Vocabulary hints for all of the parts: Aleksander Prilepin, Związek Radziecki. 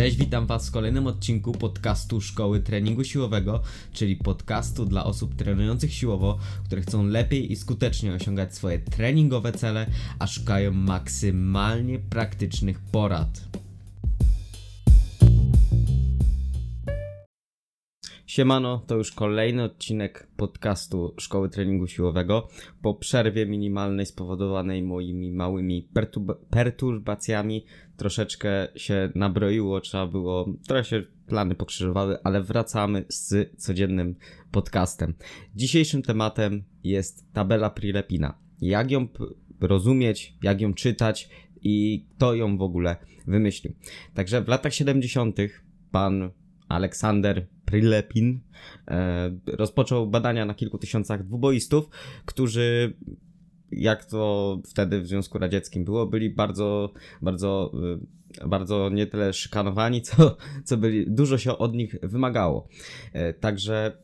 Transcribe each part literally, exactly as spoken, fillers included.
Cześć, witam was w kolejnym odcinku podcastu Szkoły Treningu Siłowego, czyli podcastu dla osób trenujących siłowo, które chcą lepiej i skutecznie osiągać swoje treningowe cele, a szukają maksymalnie praktycznych porad. Siemano, to już kolejny odcinek podcastu Szkoły Treningu Siłowego. Po przerwie minimalnej spowodowanej moimi małymi pertub- perturbacjami troszeczkę się nabroiło, trzeba było, trochę się plany pokrzyżowały, ale wracamy z codziennym podcastem. Dzisiejszym tematem jest tabela Prilepina. Jak ją p- rozumieć, jak ją czytać i kto ją w ogóle wymyślił. Także w latach siedemdziesiątych pan Aleksander Prilepin e, rozpoczął badania na kilku tysiącach dwuboistów, którzy, jak to wtedy w Związku Radzieckim było, byli bardzo, bardzo, bardzo nie tyle szykanowani, co, co byli, dużo się od nich wymagało. E, także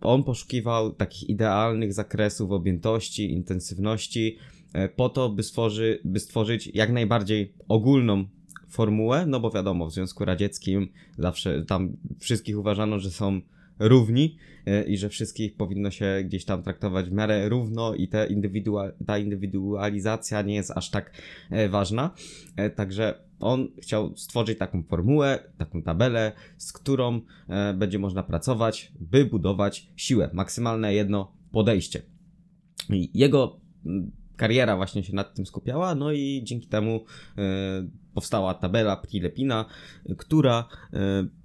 on poszukiwał takich idealnych zakresów objętości, intensywności, e, po to, by, stworzy, by stworzyć jak najbardziej ogólną formułę, no bo wiadomo, w Związku Radzieckim zawsze tam wszystkich uważano, że są równi i że wszystkich powinno się gdzieś tam traktować w miarę równo i te indywidua- ta indywidualizacja nie jest aż tak ważna. Także on chciał stworzyć taką formułę, taką tabelę, z którą będzie można pracować, by budować siłę. Maksymalne jedno podejście. Jego kariera właśnie się nad tym skupiała, no i dzięki temu y, powstała tabela Prilepina, która, y,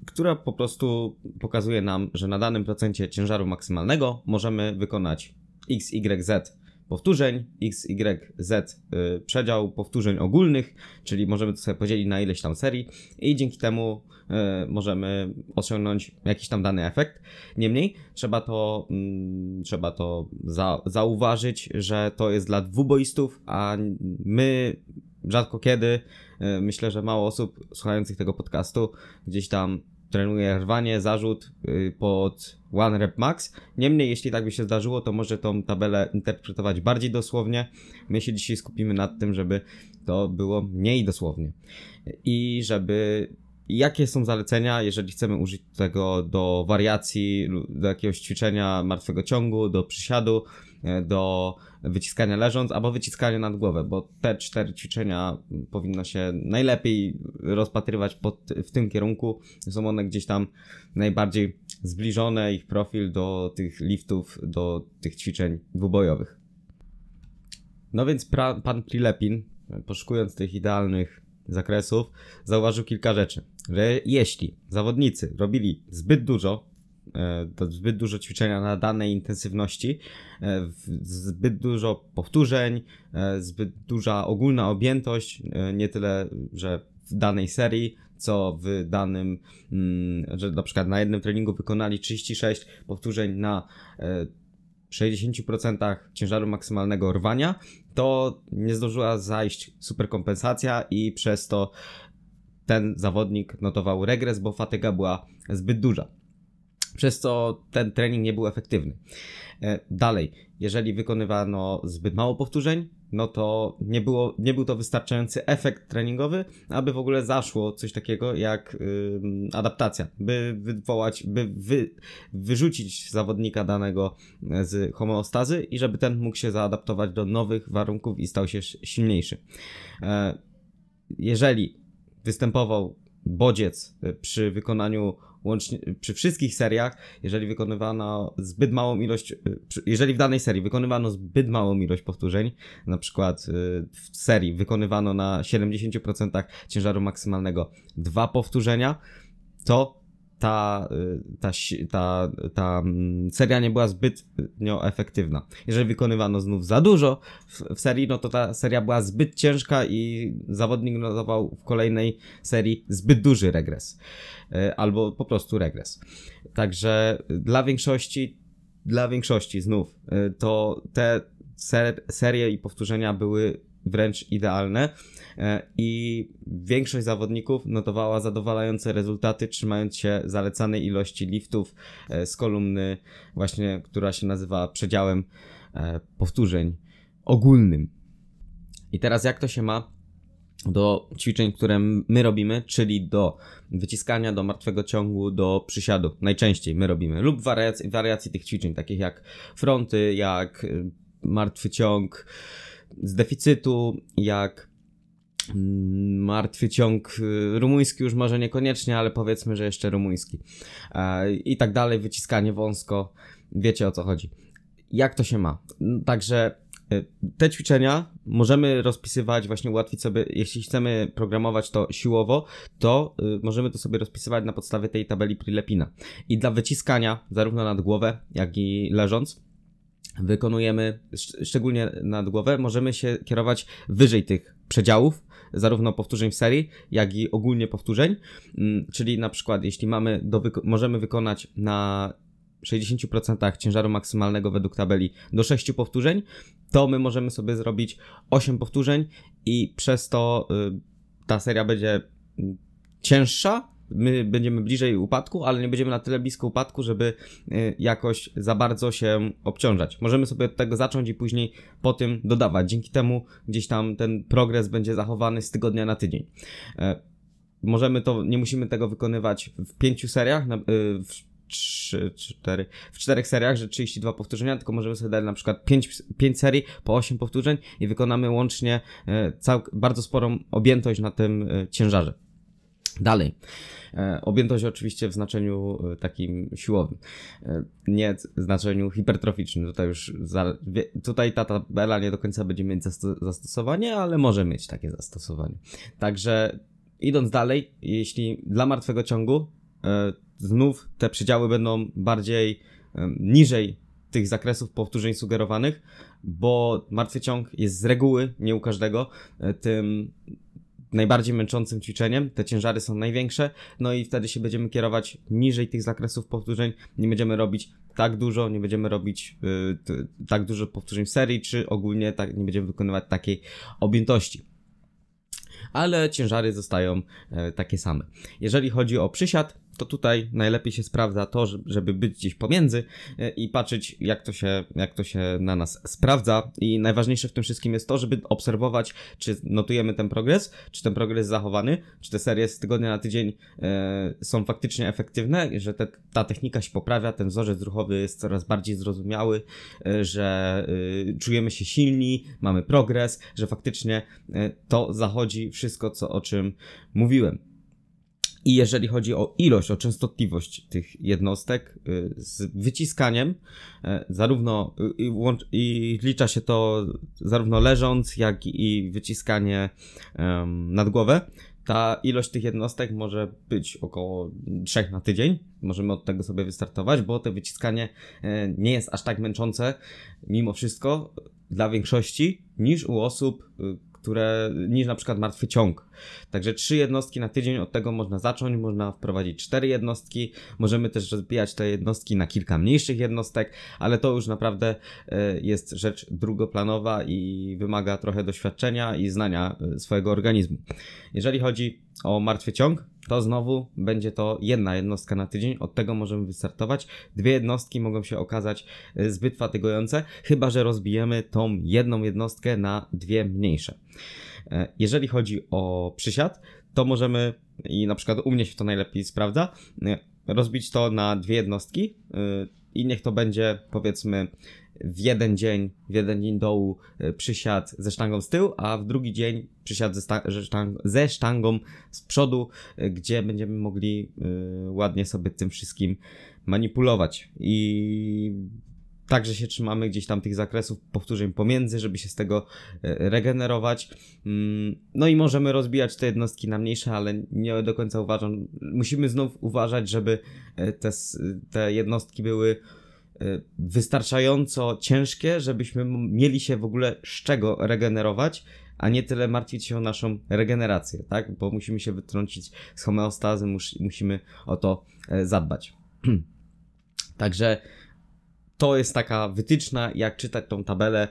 która po prostu pokazuje nam, że na danym procencie ciężaru maksymalnego możemy wykonać iks, igrek, zet powtórzeń, iks, igrek, zet y, przedział powtórzeń ogólnych, czyli możemy to sobie podzielić na ileś tam serii i dzięki temu y, możemy osiągnąć jakiś tam dany efekt. Niemniej trzeba to, y, trzeba to za, zauważyć, że to jest dla dwuboistów, a my rzadko kiedy, y, myślę, że mało osób słuchających tego podcastu gdzieś tam trenuje rwanie, zarzut pod one rep max. Niemniej, jeśli tak by się zdarzyło, to może tą tabelę interpretować bardziej dosłownie. My się dzisiaj skupimy nad tym, żeby to było mniej dosłownie. I żeby jakie są zalecenia, jeżeli chcemy użyć tego do wariacji, do jakiegoś ćwiczenia martwego ciągu, do przysiadu, do wyciskania leżąc albo wyciskania nad głowę, bo te cztery ćwiczenia powinno się najlepiej rozpatrywać pod, w tym kierunku. Są one gdzieś tam najbardziej zbliżone, ich profil do tych liftów, do tych ćwiczeń dwubojowych. No więc pra, pan Prilepin, poszukując tych idealnych zakresów, zauważył kilka rzeczy, że jeśli zawodnicy robili zbyt dużo, zbyt dużo ćwiczenia na danej intensywności, zbyt dużo powtórzeń, zbyt duża ogólna objętość, nie tyle, że w danej serii, co w danym, że na przykład na jednym treningu wykonali trzydzieści sześć powtórzeń na sześćdziesiąt procent ciężaru maksymalnego rwania, to nie zdążyła zajść superkompensacja i przez to ten zawodnik notował regres, bo fatyga była zbyt duża. Przez co ten trening nie był efektywny. Dalej, jeżeli wykonywano zbyt mało powtórzeń, no to nie, było, nie był to wystarczający efekt treningowy, aby w ogóle zaszło coś takiego jak yy, adaptacja, by wywołać, by wy, wyrzucić zawodnika danego z homeostazy i żeby ten mógł się zaadaptować do nowych warunków i stał się silniejszy. Yy, jeżeli występował bodziec przy wykonaniu łącznie, przy wszystkich seriach, jeżeli wykonywano zbyt małą ilość, jeżeli w danej serii wykonywano zbyt małą ilość powtórzeń, na przykład w serii wykonywano na siedemdziesiąt procent ciężaru maksymalnego dwa powtórzenia, to ta, ta, ta, ta seria nie była zbytnio efektywna. Jeżeli wykonywano znów za dużo w, w serii, no to ta seria była zbyt ciężka i zawodnik notował w kolejnej serii zbyt duży regres. Albo po prostu regres. Także dla większości, dla większości znów, to te ser, serie i powtórzenia były wręcz idealne i większość zawodników notowała zadowalające rezultaty, trzymając się zalecanej ilości liftów z kolumny właśnie, która się nazywa przedziałem powtórzeń ogólnym. I teraz jak to się ma do ćwiczeń, które my robimy, czyli do wyciskania, do martwego ciągu, do przysiadu. Najczęściej my robimy. Lub wariacji, wariacji tych ćwiczeń, takich jak fronty, jak martwy ciąg z deficytu, jak martwy ciąg rumuński, już może niekoniecznie, ale powiedzmy, że jeszcze rumuński. I tak dalej, wyciskanie wąsko. Wiecie, o co chodzi. Jak to się ma? Także te ćwiczenia możemy rozpisywać, właśnie ułatwić sobie, jeśli chcemy programować to siłowo, to możemy to sobie rozpisywać na podstawie tej tabeli Prilepina. I dla wyciskania, zarówno nad głowę, jak i leżąc, wykonujemy, szczególnie nad głowę, możemy się kierować wyżej tych przedziałów, zarówno powtórzeń w serii, jak i ogólnie powtórzeń, czyli na przykład jeśli mamy, do wyko- możemy wykonać na sześćdziesiąt procent ciężaru maksymalnego według tabeli do sześciu powtórzeń, to my możemy sobie zrobić osiem powtórzeń i przez to y, ta seria będzie cięższa, my będziemy bliżej upadku, ale nie będziemy na tyle blisko upadku, żeby y, jakoś za bardzo się obciążać. Możemy sobie od tego zacząć i później po tym dodawać. Dzięki temu gdzieś tam ten progres będzie zachowany z tygodnia na tydzień. Y, możemy to, nie musimy tego wykonywać w pięciu seriach, na, y, w, trzy, cztery, w czterech seriach, że trzydzieści dwa powtórzenia, tylko możemy sobie dać na przykład pięć, pięć serii po osiem powtórzeń i wykonamy łącznie e, cał, bardzo sporą objętość na tym e, ciężarze. Dalej. E, objętość oczywiście w znaczeniu e, takim siłowym, e, nie w znaczeniu hipertroficznym. Tutaj już za, wie, tutaj ta tabela nie do końca będzie mieć zasto- zastosowanie, ale może mieć takie zastosowanie. Także idąc dalej, jeśli dla martwego ciągu e, znów te przedziały będą bardziej y, niżej tych zakresów powtórzeń sugerowanych, bo martwy ciąg jest z reguły, nie u każdego, y, tym najbardziej męczącym ćwiczeniem. Te ciężary są największe, no i wtedy się będziemy kierować niżej tych zakresów powtórzeń. Nie będziemy robić tak dużo, nie będziemy robić y, t, tak dużo powtórzeń w serii, czy ogólnie tak, nie będziemy wykonywać takiej objętości. Ale ciężary zostają y, takie same. Jeżeli chodzi o przysiad, to tutaj najlepiej się sprawdza to, żeby być gdzieś pomiędzy i patrzeć, jak to się, jak to się na nas sprawdza. I najważniejsze w tym wszystkim jest to, żeby obserwować, czy notujemy ten progres, czy ten progres zachowany, czy te serie z tygodnia na tydzień e, są faktycznie efektywne, że te, ta technika się poprawia, ten wzorzec ruchowy jest coraz bardziej zrozumiały, e, że e, czujemy się silni, mamy progres, że faktycznie e, to zachodzi wszystko, co, o czym mówiłem. I jeżeli chodzi o ilość, o częstotliwość tych jednostek z wyciskaniem, zarówno i, włącz, i licza się to zarówno leżąc, jak i wyciskanie um, nad głowę, ta ilość tych jednostek może być około trzech na tydzień. Możemy od tego sobie wystartować, bo to wyciskanie nie jest aż tak męczące mimo wszystko dla większości niż u osób, które, niż na przykład martwy ciąg. Także trzy jednostki na tydzień, od tego można zacząć, można wprowadzić cztery jednostki, możemy też rozbijać te jednostki na kilka mniejszych jednostek, ale to już naprawdę jest rzecz drugoplanowa i wymaga trochę doświadczenia i znania swojego organizmu. Jeżeli chodzi o martwy ciąg, to znowu będzie to jedna jednostka na tydzień, od tego możemy wystartować. Dwie jednostki mogą się okazać zbyt fatygujące, chyba że rozbijemy tą jedną jednostkę na dwie mniejsze. Jeżeli chodzi o przysiad, to możemy, i na przykład u mnie się to najlepiej sprawdza, rozbić to na dwie jednostki i niech to będzie, powiedzmy, w jeden dzień, w jeden dzień dołu przysiad ze sztangą z tyłu, a w drugi dzień przysiad ze, sta- ze, sztang- ze sztangą z przodu, gdzie będziemy mogli yy, ładnie sobie tym wszystkim manipulować. I także się trzymamy gdzieś tam tych zakresów powtórzeń pomiędzy, żeby się z tego regenerować. No i możemy rozbijać te jednostki na mniejsze, ale nie do końca uważam. Musimy znów uważać, żeby te, te jednostki były wystarczająco ciężkie, żebyśmy mieli się w ogóle z czego regenerować, a nie tyle martwić się o naszą regenerację, tak? Bo musimy się wytrącić z homeostazy, mus- musimy o to zadbać. Także to jest taka wytyczna, jak czytać tą tabelę.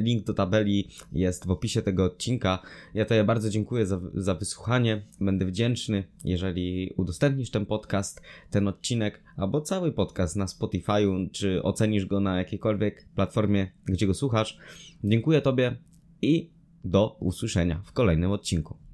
Link do tabeli jest w opisie tego odcinka. Ja Tobie bardzo dziękuję za, za wysłuchanie. Będę wdzięczny, jeżeli udostępnisz ten podcast, ten odcinek, albo cały podcast na Spotify'u, czy ocenisz go na jakiejkolwiek platformie, gdzie go słuchasz. Dziękuję Tobie i do usłyszenia w kolejnym odcinku.